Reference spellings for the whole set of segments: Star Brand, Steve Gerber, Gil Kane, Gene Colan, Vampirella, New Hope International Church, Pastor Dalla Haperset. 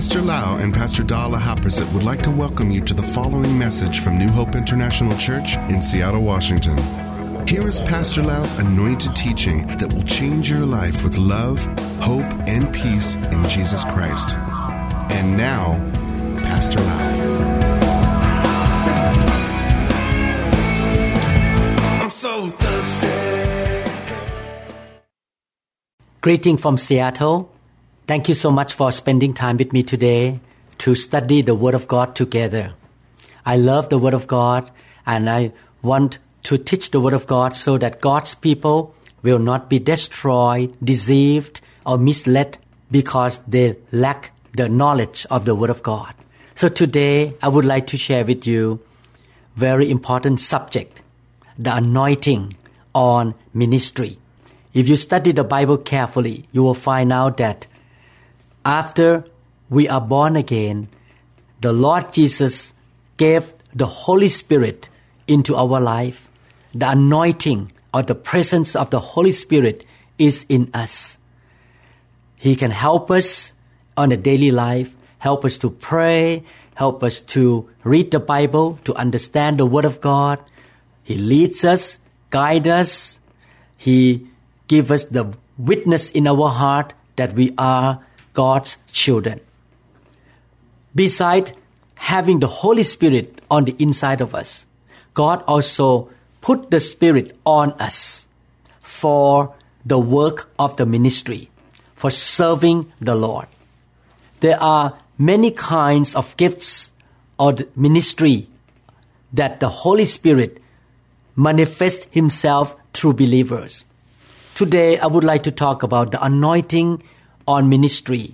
Pastor Lau and Pastor Dalla Haperset would like to welcome you to the following message from New Hope International Church in Seattle, Washington. Here is Pastor Lau's anointed teaching that will change your life with love, hope, and peace in Jesus Christ. And now, Pastor Lau. I'm so thirsty. Greeting from Seattle. Thank you so much for spending time with me today to study the Word of God together. I love the Word of God, and I want to teach the Word of God so that God's people will not be destroyed, deceived, or misled because they lack the knowledge of the Word of God. So today, I would like to share with you a very important subject, the anointing on ministry. If you study the Bible carefully, you will find out that after we are born again, the Lord Jesus gave the Holy Spirit into our life. The anointing or the presence of the Holy Spirit is in us. He can help us on a daily life, help us to pray, help us to read the Bible, to understand the Word of God. He leads us, guides us. He gives us the witness in our heart that we are God's children. Besides having the Holy Spirit on the inside of us, God also put the Spirit on us for the work of the ministry, for serving the Lord. There are many kinds of gifts or ministry that the Holy Spirit manifests Himself through believers. Today, I would like to talk about the anointing on ministry,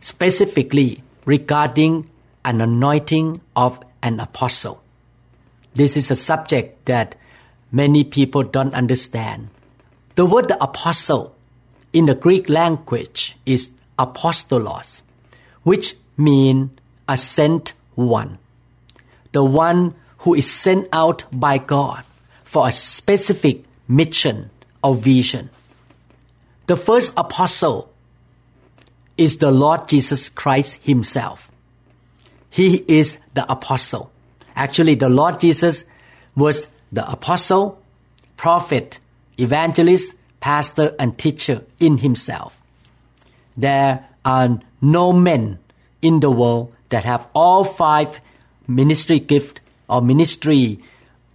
specifically regarding an anointing of an apostle. This is a subject that many people don't understand. The word the apostle in the Greek language is apostolos, which means a sent one, the one who is sent out by God for a specific mission or vision. The first apostle is the Lord Jesus Christ Himself. He is the apostle. Actually, the Lord Jesus was the apostle, prophet, evangelist, pastor, and teacher in Himself. There are no men in the world that have all five ministry gifts or ministry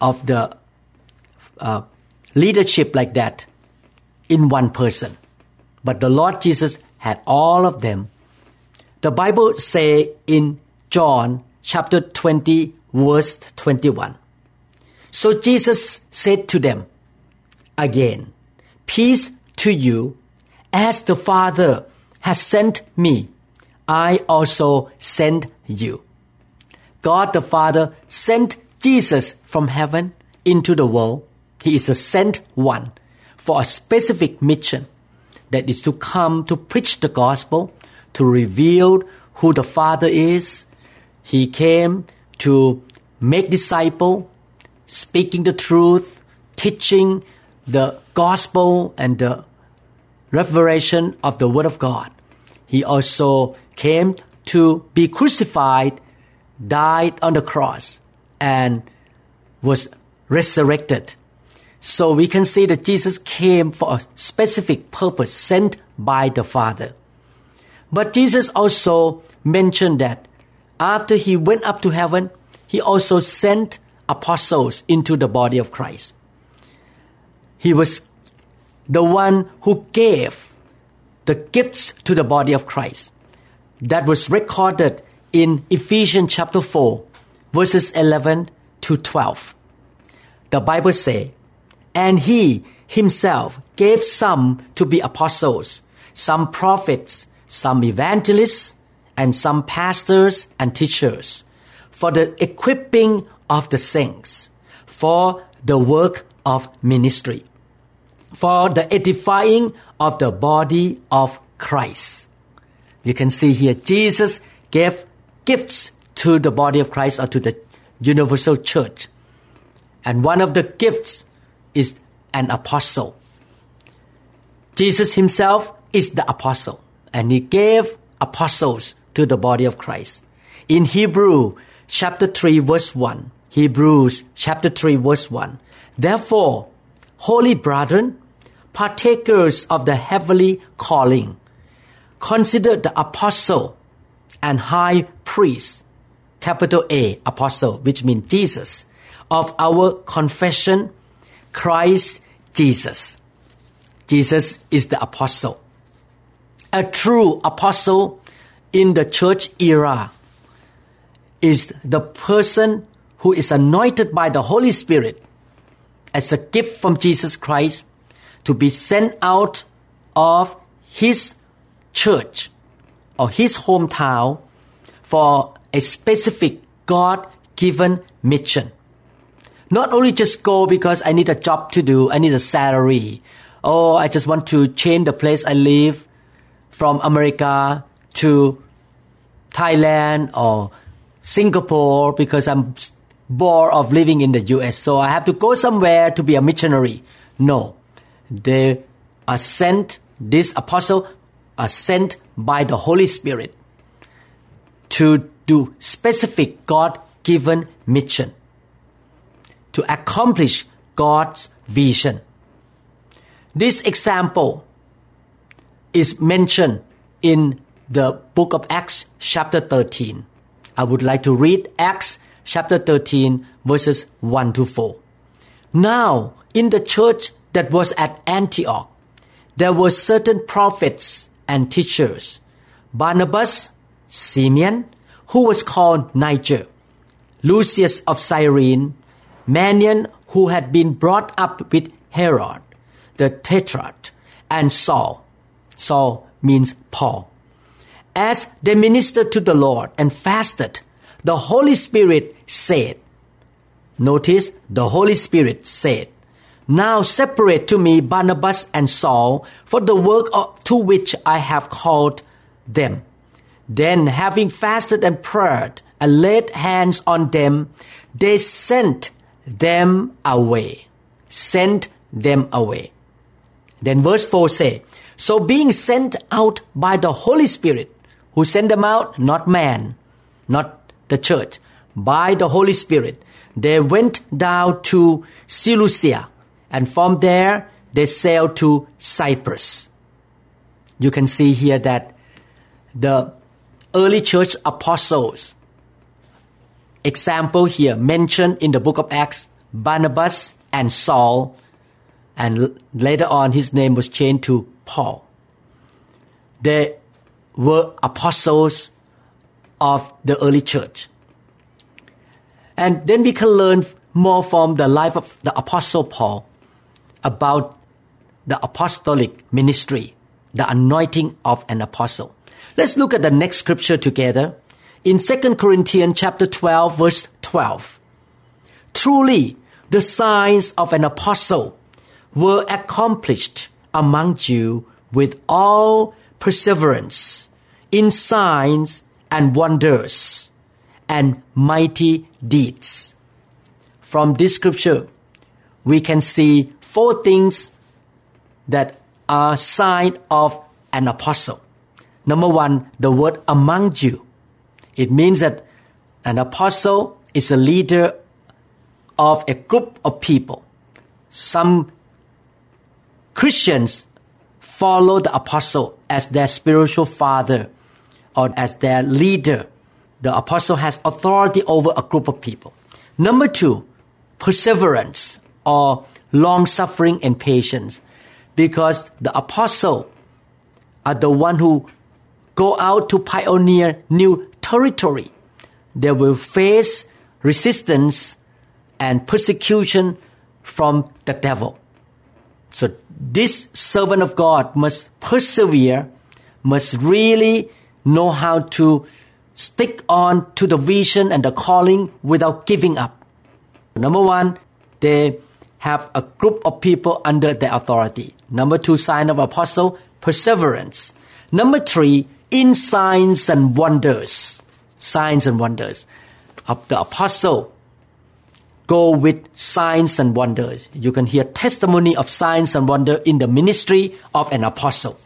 of the leadership like that in one person. But the Lord Jesus had all of them. The Bible says in John chapter 20, verse 21. So Jesus said to them again, "Peace to you, as the Father has sent me, I also send you." God the Father sent Jesus from heaven into the world. He is a sent one for a specific mission, that is to come to preach the gospel, to reveal who the Father is. He came to make disciples, speaking the truth, teaching the gospel and the revelation of the Word of God. He also came to be crucified, died on the cross, and was resurrected. So we can see that Jesus came for a specific purpose sent by the Father. But Jesus also mentioned that after He went up to heaven, He also sent apostles into the body of Christ. He was the one who gave the gifts to the body of Christ. That was recorded in Ephesians chapter 4, verses 11 to 12. The Bible says, "And He Himself gave some to be apostles, some prophets, some evangelists, and some pastors and teachers, for the equipping of the saints, for the work of ministry, for the edifying of the body of Christ." You can see here, Jesus gave gifts to the body of Christ or to the universal church. And one of the gifts is an apostle. Jesus Himself is the apostle, and He gave apostles to the body of Christ. In Hebrews chapter 3 verse 1, therefore, holy brethren, partakers of the heavenly calling, consider the apostle and high priest, capital A, apostle, which means Jesus, of our confession, Christ Jesus. Jesus is the apostle. A true apostle in the church era is the person who is anointed by the Holy Spirit as a gift from Jesus Christ to be sent out of his church or his hometown for a specific God-given mission. Not only just go because I need a job to do, I need a salary, or I just want to change the place I live from America to Thailand or Singapore because I'm bored of living in the US, so I have to go somewhere to be a missionary. No, they are sent, this apostle are sent by the Holy Spirit to do specific God-given mission, to accomplish God's vision. This example is mentioned in the book of Acts chapter 13. I would like to read Acts chapter 13 verses 1 to 4. Now, in the church that was at Antioch, there were certain prophets and teachers, Barnabas, Simeon, who was called Niger, Lucius of Cyrene, Manon, who had been brought up with Herod the Tetrarch, and Saul. Saul means Paul. As they ministered to the Lord and fasted, the Holy Spirit said, notice, the Holy Spirit said, now separate to me Barnabas and Saul for the work to which I have called them. Then, having fasted and prayed and laid hands on them, they sent them away. Then verse 4 says, so being sent out by the Holy Spirit, who sent them out, not man, not the church, by the Holy Spirit, they went down to Seleucia, and from there they sailed to Cyprus. You can see here that the early church apostles, example here mentioned in the book of Acts, Barnabas and Saul, and later on his name was changed to Paul. They were apostles of the early church. And then we can learn more from the life of the Apostle Paul about the apostolic ministry, the anointing of an apostle. Let's look at the next scripture together. In 2 Corinthians chapter 12, verse 12, truly the signs of an apostle were accomplished among you with all perseverance in signs and wonders and mighty deeds. From this scripture, we can see four things that are sign of an apostle. Number one, the word among you. It means that an apostle is a leader of a group of people. Some Christians follow the apostle as their spiritual father or as their leader. The apostle has authority over a group of people. Number two, perseverance or long-suffering and patience, because the apostle are the one who go out to pioneer new territory. They will face resistance and persecution from the devil. So this servant of God must persevere, must really know how to stick on to the vision and the calling without giving up. Number one, they have a group of people under their authority. Number two, sign of apostle, perseverance. Number three, in signs and wonders, of the apostle go with signs and wonders. You can hear testimony of signs and wonder in the ministry of an apostle.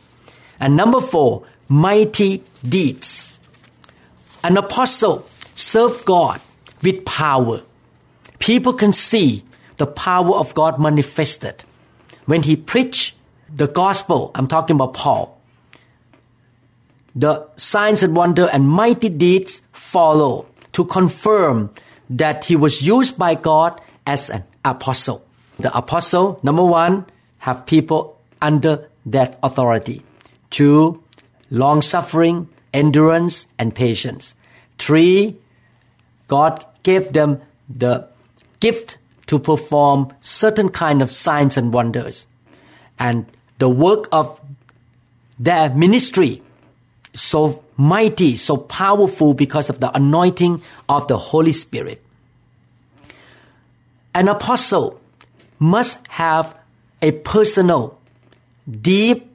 And number four, mighty deeds. an apostle served God with power. People can see the power of God manifested. When he preached the gospel, I'm talking about Paul, the signs and wonder and mighty deeds follow to confirm that he was used by God as an apostle. The apostle, number one, have people under that authority. 2, long-suffering, endurance, and patience. 3, God gave them the gift to perform certain kind of signs and wonders. And the work of their ministry is so mighty, so powerful because of the anointing of the Holy Spirit. An apostle must have a personal, deep,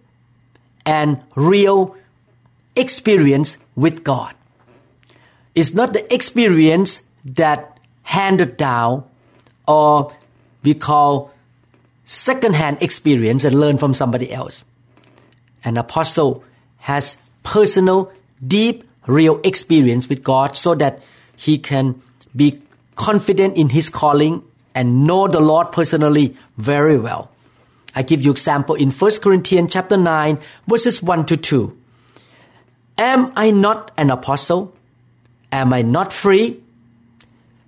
and real experience with God. It's not the experience that handed down or we call second-hand experience and learn from somebody else. An apostle has personal, deep, real experience with God so that he can be confident in his calling and know the Lord personally very well. I give you example in 1 Corinthians chapter 9, verses 1-2. Am I not an apostle? Am I not free?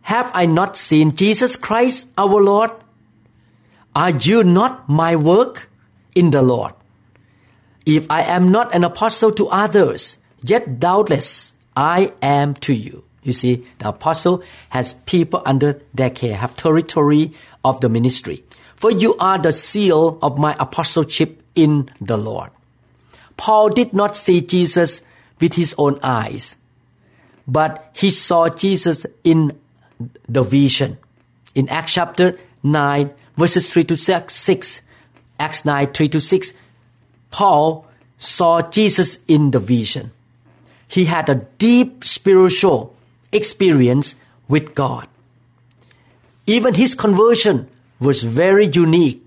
Have I not seen Jesus Christ our Lord? Are you not my work in the Lord? If I am not an apostle to others, yet doubtless I am to you. You see, the apostle has people under their care, have territory of the ministry. For you are the seal of my apostleship in the Lord. Paul did not see Jesus with his own eyes, but he saw Jesus in the vision. In Acts chapter 9, verses 3-6, Acts 9, 3-6, Paul saw Jesus in the vision. He had a deep spiritual experience with God. Even his conversion was very unique.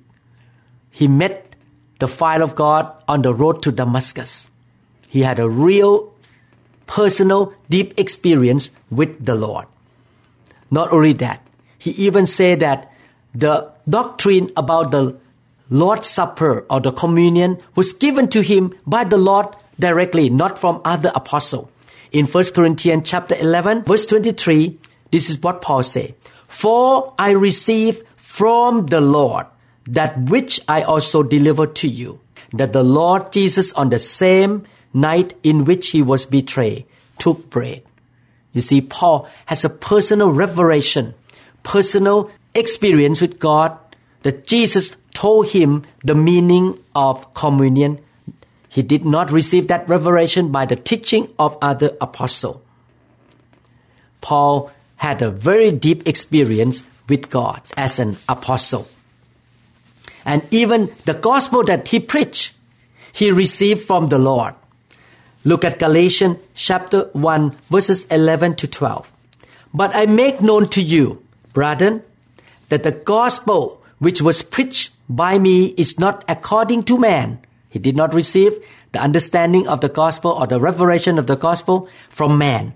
He met the fire of God on the road to Damascus. He had a real, personal, deep experience with the Lord. Not only that, he even said that the doctrine about the Lord's Supper or the communion was given to him by the Lord directly, not from other apostle. In 1 Corinthians chapter 11, verse 23, this is what Paul said, "For I receive from the Lord, that which I also deliver to you, that the Lord Jesus on the same night in which he was betrayed, took bread." You see, Paul has a personal revelation, personal experience with God, that Jesus told him the meaning of communion. He did not receive that revelation by the teaching of other apostles. Paul had a very deep experience with God as an apostle. And even the gospel that he preached, he received from the Lord. Look at Galatians chapter 1, verses 11-12. "But I make known to you, brethren, that the gospel which was preached by me is not according to man." He did not receive the understanding of the gospel or the revelation of the gospel from man.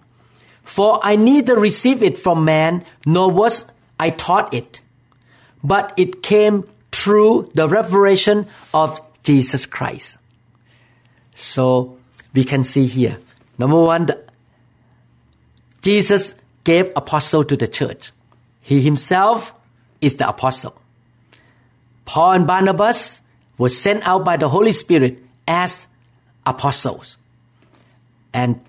"For I neither received it from man, nor was I taught it, but it came through the revelation of Jesus Christ." So we can see here, number one, Jesus gave apostle to the church. He himself is the apostle. Paul and Barnabas were sent out by the Holy Spirit as apostles. And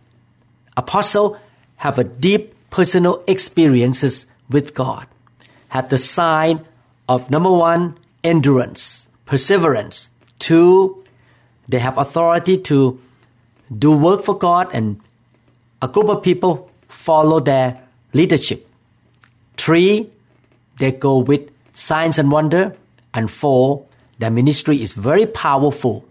apostle have a deep personal experiences with God. Have the sign of, number one, endurance, perseverance. 2, they have authority to do work for God and a group of people follow their leadership. 3, they go with signs and wonder. And 4, their ministry is very powerful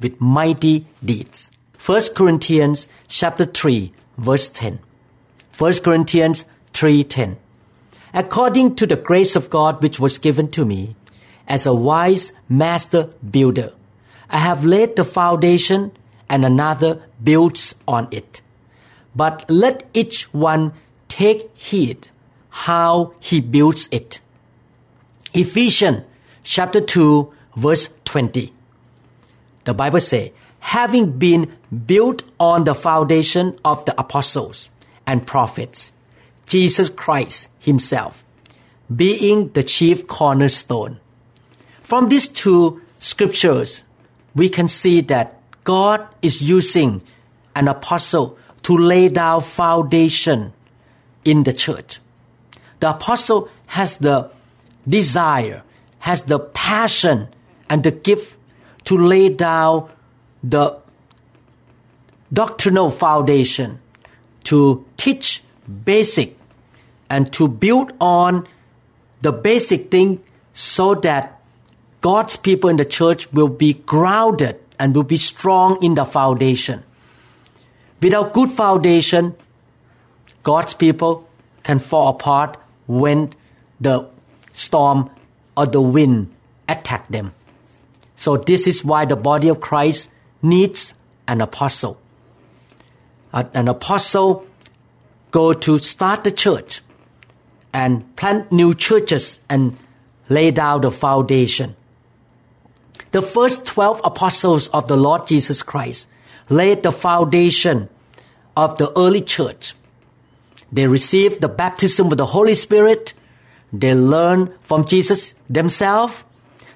with mighty deeds. 1 Corinthians chapter 3, verse 10. 1 Corinthians 3:10. "According to the grace of God which was given to me, as a wise master builder, I have laid the foundation and another builds on it. but let each one take heed how he builds it. Ephesians chapter 2 verse 20. The Bible says, having been built on the foundation of the apostles and prophets, Jesus Christ himself, being the chief cornerstone. From these two scriptures, we can see that God is using an apostle to lay down foundation in the church. The apostle has the desire, has the passion and the gift to lay down the doctrinal foundation, to teach basic and to build on the basic thing so that God's people in the church will be grounded and will be strong in the foundation. Without good foundation, God's people can fall apart when the storm or the wind attack them. So this is why the body of Christ needs an apostle. An apostle go to start the church and plant new churches and lay down the foundation. The first 12 apostles of the Lord Jesus Christ laid the foundation of the early church. They received the baptism of the Holy Spirit. They learned from Jesus themselves.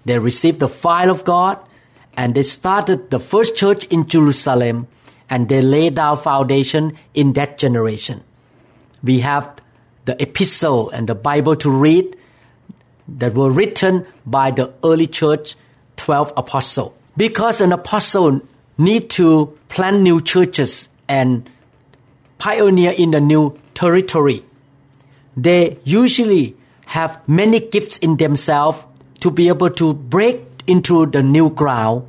They received the fire of God, and they started the first church in Jerusalem, and they laid down foundation in that generation. We have the epistle and the Bible to read that were written by the early church, 12 apostles. Because an apostle need to plant new churches and pioneer in the new territory, they usually have many gifts in themselves to be able to break into the new ground.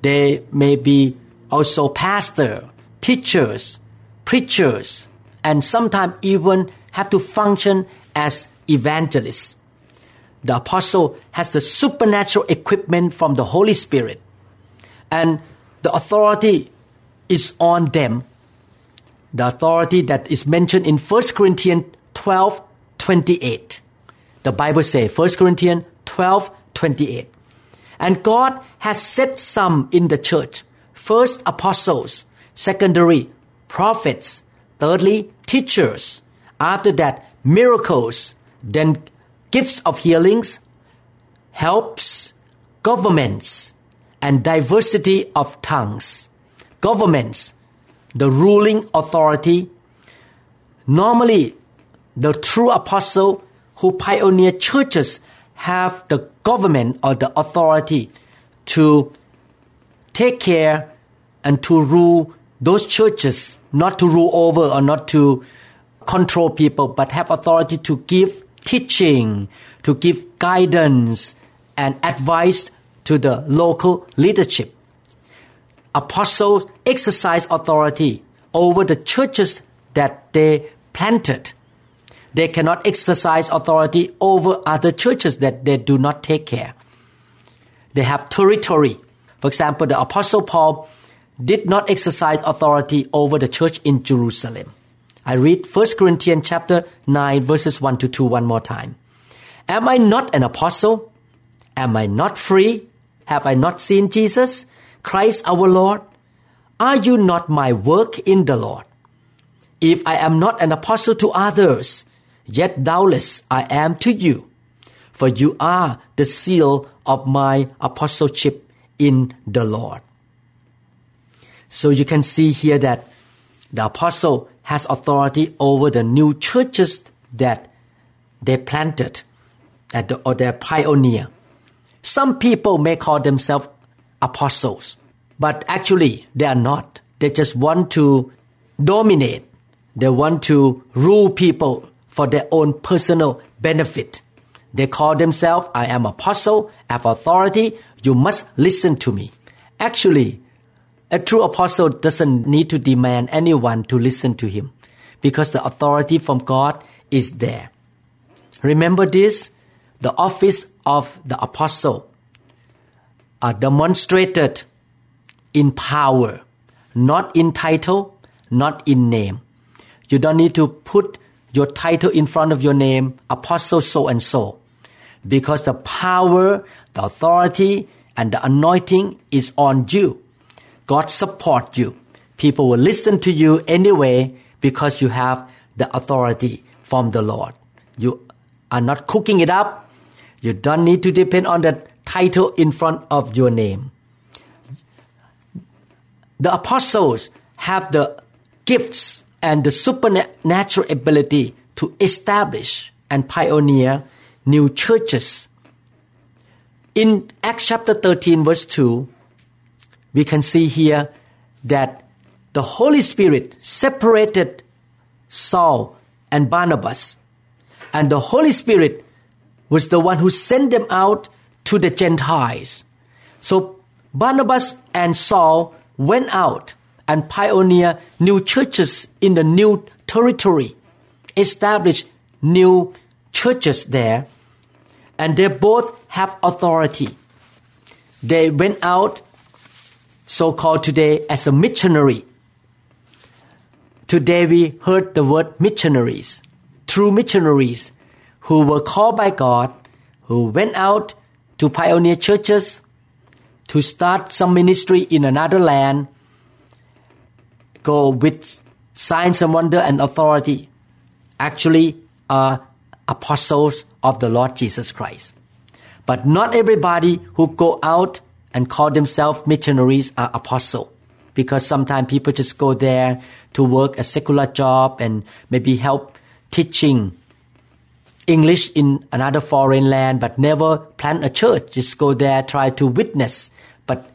They may be also pastor, teachers, preachers, and sometimes even have to function as evangelists. The apostle has the supernatural equipment from the Holy Spirit, and the authority is on them. The authority that is mentioned in 1 Corinthians 12:28. The Bible says, 1 Corinthians 12:28. And God has set some in the church, first apostles, secondary prophets, thirdly teachers, after that miracles, then gifts of healings, helps, governments, and diversity of tongues. Governments, the ruling authority. Normally, the true apostle who pioneered churches have the government or the authority to take care and to rule those churches, not to rule over or not to control people, but have authority to give teaching, to give guidance and advice to the local leadership. Apostles exercise authority over the churches that they planted. They cannot exercise authority over other churches that they do not take care. They have territory. For example, the Apostle Paul did not exercise authority over the church in Jerusalem. I read 1 Corinthians chapter 9, verses 1-2 one more time. Am I not an apostle? Am I not free? Have I not seen Jesus, Christ our Lord? Are you not my work in the Lord? If I am not an apostle to others, yet doubtless I am to you, for you are the seal of my apostleship in the Lord. So you can see here that the apostle has authority over the new churches that they planted or their pioneer. Some people may call themselves apostles, but actually they are not. They just want to dominate. They want to rule people for their own personal benefit. They call themselves, I am apostle, I have authority, you must listen to me. Actually, a true apostle doesn't need to demand anyone to listen to him because the authority from God is there. Remember this, the office of the apostle are demonstrated in power, not in title, not in name. You don't need to put your title in front of your name, Apostle so-and-so, because the power, the authority, and the anointing is on you. God support you. People will listen to you anyway because you have the authority from the Lord. You are not cooking it up. You don't need to depend on the title in front of your name. The apostles have the gifts and the supernatural ability to establish and pioneer new churches. In Acts chapter 13 verse 2, we can see here that the Holy Spirit separated Saul and Barnabas, and the Holy Spirit was the one who sent them out to the Gentiles. So Barnabas and Saul went out and pioneered new churches in the new territory, established new churches there, and they both have authority. They went out, so-called today as a missionary. Today we heard the word missionaries, true missionaries who were called by God, who went out to pioneer churches, to start some ministry in another land, go with signs and wonder and authority, actually are apostles of the Lord Jesus Christ. But not everybody who go out and call themselves missionaries are apostles, because sometimes people just go there to work a secular job and maybe help teaching English in another foreign land, but never plant a church. Just go there, try to witness, but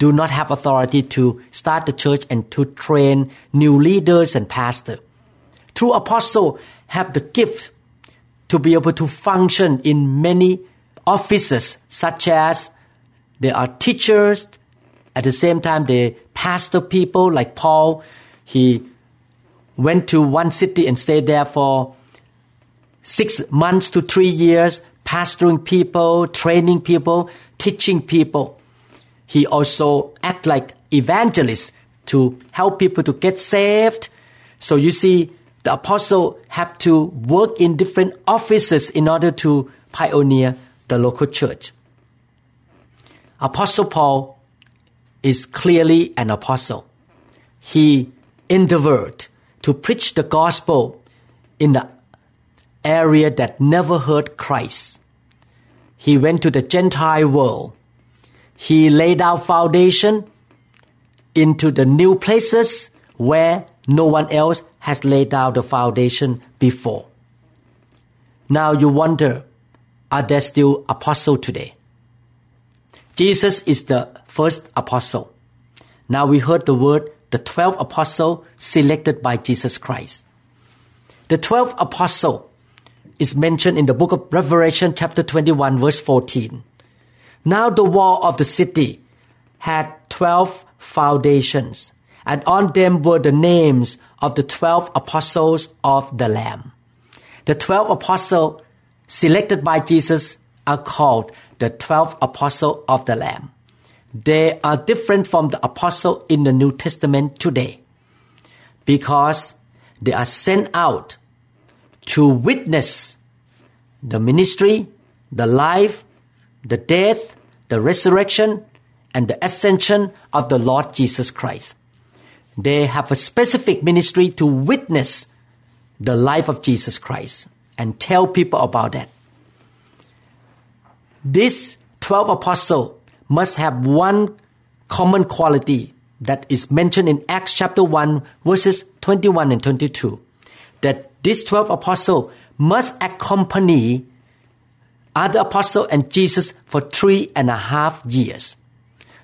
do not have authority to start the church and to train new leaders and pastors. True apostles have the gift to be able to function in many offices, such as they are teachers. At the same time, they pastor people like Paul. He went to one city and stayed there for 6 months to 3 years, pastoring people, training people, teaching people. He also act like evangelist to help people to get saved. So you see, the apostle have to work in different offices in order to pioneer the local church. Apostle Paul is clearly an apostle. He endeavored to preach the gospel in the area that never heard Christ. He went to the Gentile world. He laid out foundation into the new places where no one else has laid out the foundation before. Now you wonder, are there still apostles today? Jesus is the first apostle. Now we heard the word, the 12 apostles selected by Jesus Christ. The 12 apostles is mentioned in the book of Revelation chapter 21 verse 14. Now the wall of the city had 12 foundations, and on them were the names of the 12 apostles of the Lamb. The 12 apostles selected by Jesus are called the 12 apostles of the Lamb. They are different from the apostles in the New Testament today because they are sent out to witness the ministry, the life, the death, the resurrection, and the ascension of the Lord Jesus Christ. They have a specific ministry to witness the life of Jesus Christ and tell people about that. These 12 apostles must have one common quality that is mentioned in Acts chapter 1 verses 21 and 22, that these 12 apostles must accompany other apostles and Jesus for 3.5 years.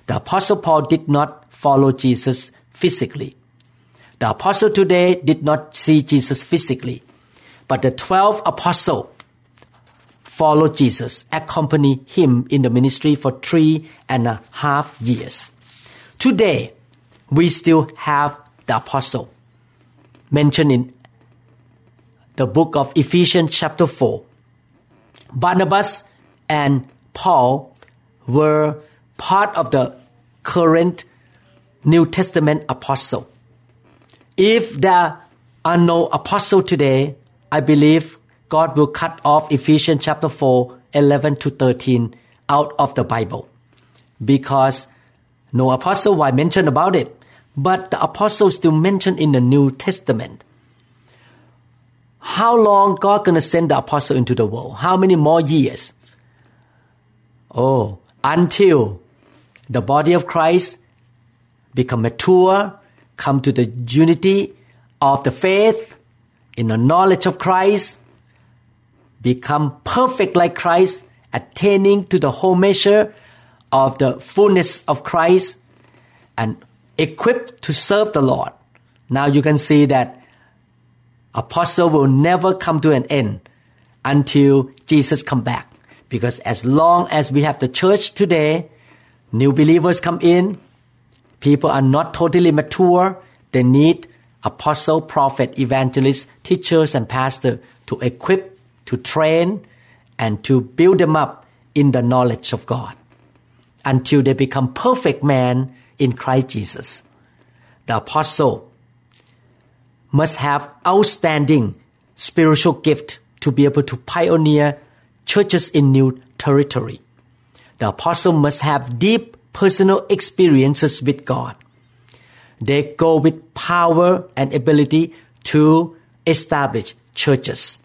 The apostle Paul did not follow Jesus physically. The apostle today did not see Jesus physically. But the 12 apostles followed Jesus, accompanied him in the ministry for 3.5 years. Today, we still have the apostle mentioned in the book of Ephesians chapter 4. Barnabas and Paul were part of the current New Testament apostle. If there are no apostles today, I believe God will cut off Ephesians chapter 4, 11 to 13 out of the Bible, because no apostle was mentioned about it, but the apostles still mentioned in the New Testament. How long God going to send the apostle into the world? How many more years? Oh, until the body of Christ become mature, come to the unity of the faith, in the knowledge of Christ, become perfect like Christ, attaining to the whole measure of the fullness of Christ, and equipped to serve the Lord. Now you can see that apostle will never come to an end until Jesus come back. Because as long as we have the church today, new believers come in, people are not totally mature, they need apostle, prophet, evangelist, teachers, and pastor to equip, to train, and to build them up in the knowledge of God until they become perfect man in Christ Jesus. The apostle must have outstanding spiritual gift to be able to pioneer churches in new territory. The apostle must have deep personal experiences with God. They go with power and ability to establish churches.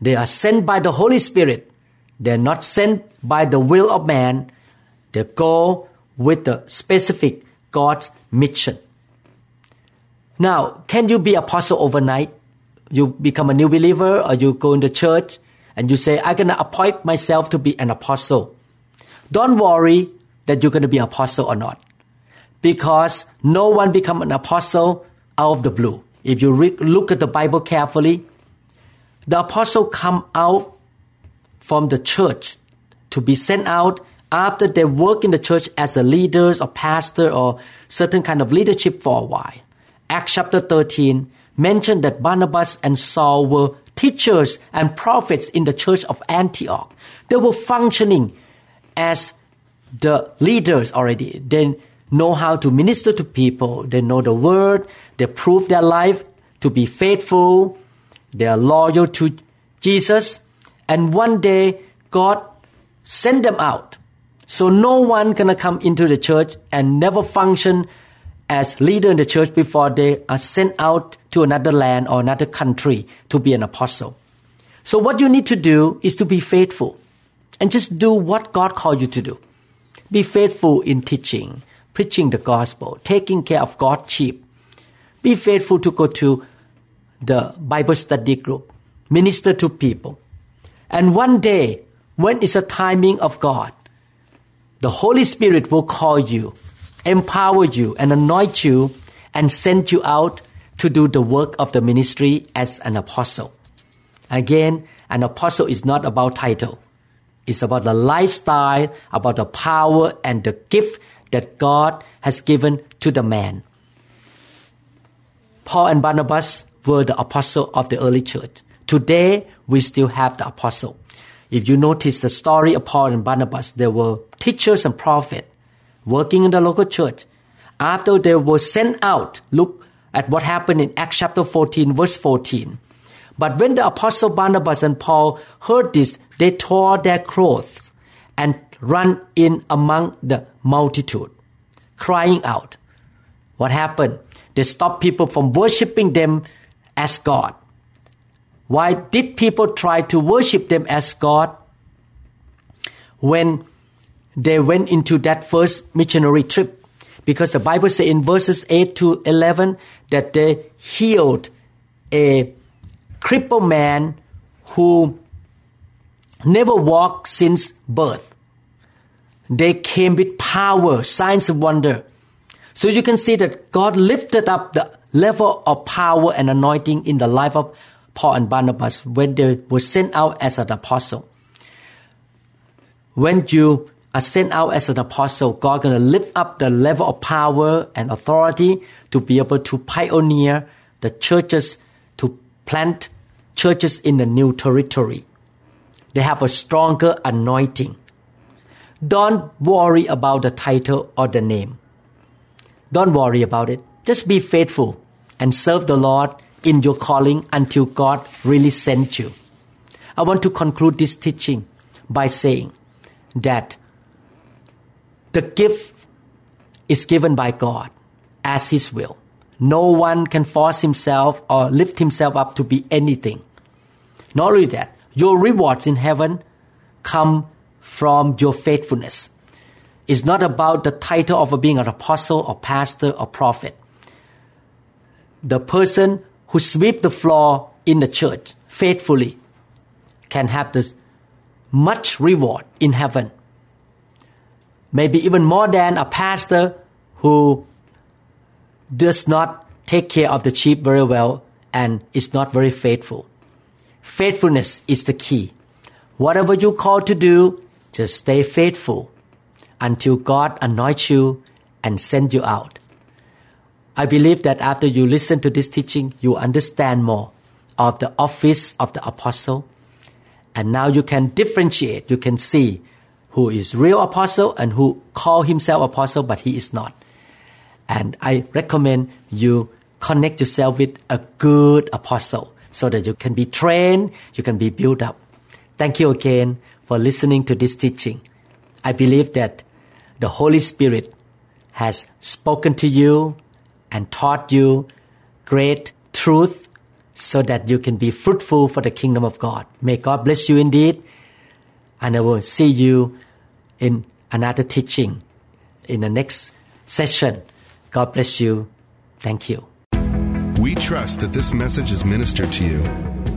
They are sent by the Holy Spirit. They are not sent by the will of man. They go with the specific God's mission. Now, can you be apostle overnight? You become a new believer, or you go into church and you say, I'm going to appoint myself to be an apostle. Don't worry that you're going to be an apostle or not, because no one become an apostle out of the blue. If you look at the Bible carefully, the apostle come out from the church to be sent out after they work in the church as a leaders or pastor or certain kind of leadership for a while. Acts chapter 13 mentioned that Barnabas and Saul were teachers and prophets in the church of Antioch. They were functioning as the leaders already. Then know how to minister to people. They know the word. They prove their life to be faithful. They are loyal to Jesus. And one day, God sent them out. So no one going to come into the church and never function as leader in the church before they are sent out to another land or another country to be an apostle. So what you need to do is to be faithful and just do what God called you to do. Be faithful in teaching, preaching the gospel, taking care of God's sheep. Be faithful to go to the Bible study group, minister to people. And one day, when is the timing of God, the Holy Spirit will call you, empower you, and anoint you, and send you out to do the work of the ministry as an apostle. Again, an apostle is not about title. It's about the lifestyle, about the power and the gift that God has given to the man. Paul and Barnabas were the apostle of the early church. Today, we still have the apostle. If you notice the story of Paul and Barnabas, they were teachers and prophets working in the local church. After they were sent out, look at what happened in Acts chapter 14, verse 14. But when the apostle Barnabas and Paul heard this, they tore their clothes and run in among the multitude, crying out. What happened? They stopped people from worshiping them as God. Why did people try to worship them as God? When they went into that first missionary trip, because the Bible says in verses 8 to 11 that they healed a crippled man who never walked since birth. They came with power, signs and wonder. So you can see that God lifted up the level of power and anointing in the life of Paul and Barnabas when they were sent out as an apostle. When you are sent out as an apostle, God going to lift up the level of power and authority to be able to pioneer the churches, to plant churches in the new territory. They have a stronger anointing. Don't worry about the title or the name. Don't worry about it. Just be faithful and serve the Lord in your calling until God really sends you. I want to conclude this teaching by saying that the gift is given by God as His will. No one can force himself or lift himself up to be anything. Not only that, your rewards in heaven come from your faithfulness. It's not about the title of being an apostle or pastor or prophet. The person who sweeps the floor in the church faithfully can have this much reward in heaven. Maybe even more than a pastor who does not take care of the sheep very well and is not very faithful. Faithfulness is the key. Whatever you call to do, just stay faithful until God anoints you and sends you out. I believe that after you listen to this teaching, you understand more of the office of the apostle. And now you can differentiate, you can see who is real apostle and who call himself apostle, but he is not. And I recommend you connect yourself with a good apostle so that you can be trained, you can be built up. Thank you again for listening to this teaching. I believe that the Holy Spirit has spoken to you and taught you great truth so that you can be fruitful for the kingdom of God. May God bless you indeed. And I will see you in another teaching in the next session. God bless you. Thank you. We trust that this message is ministered to you.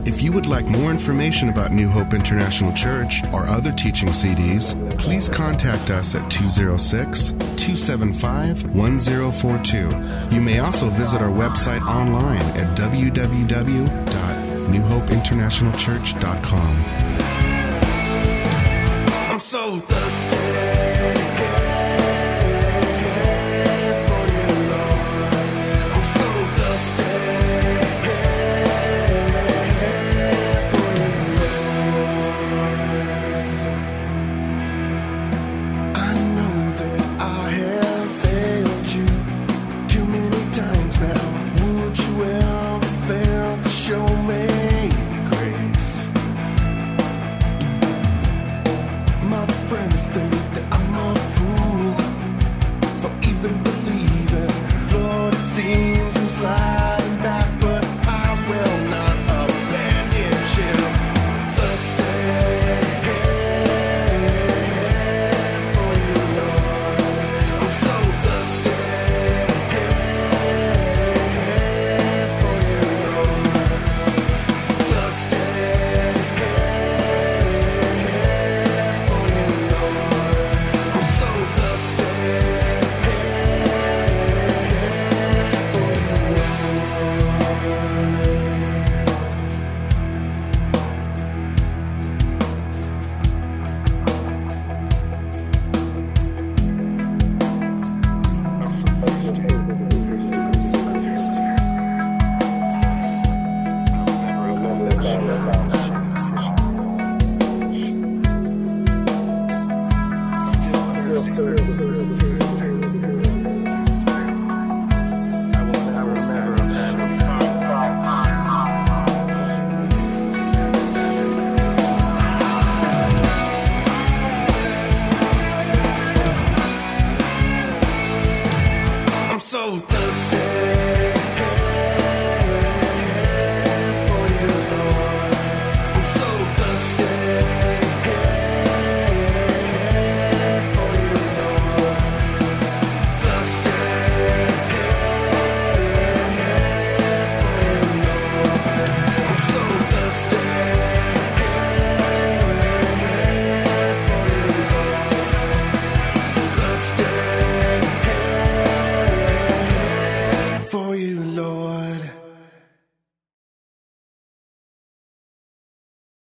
If you would like more information about New Hope International Church or other teaching CDs, please contact us at 206-275-1042. You may also visit our website online at www.newhopeinternationalchurch.com. I'm so thirsty.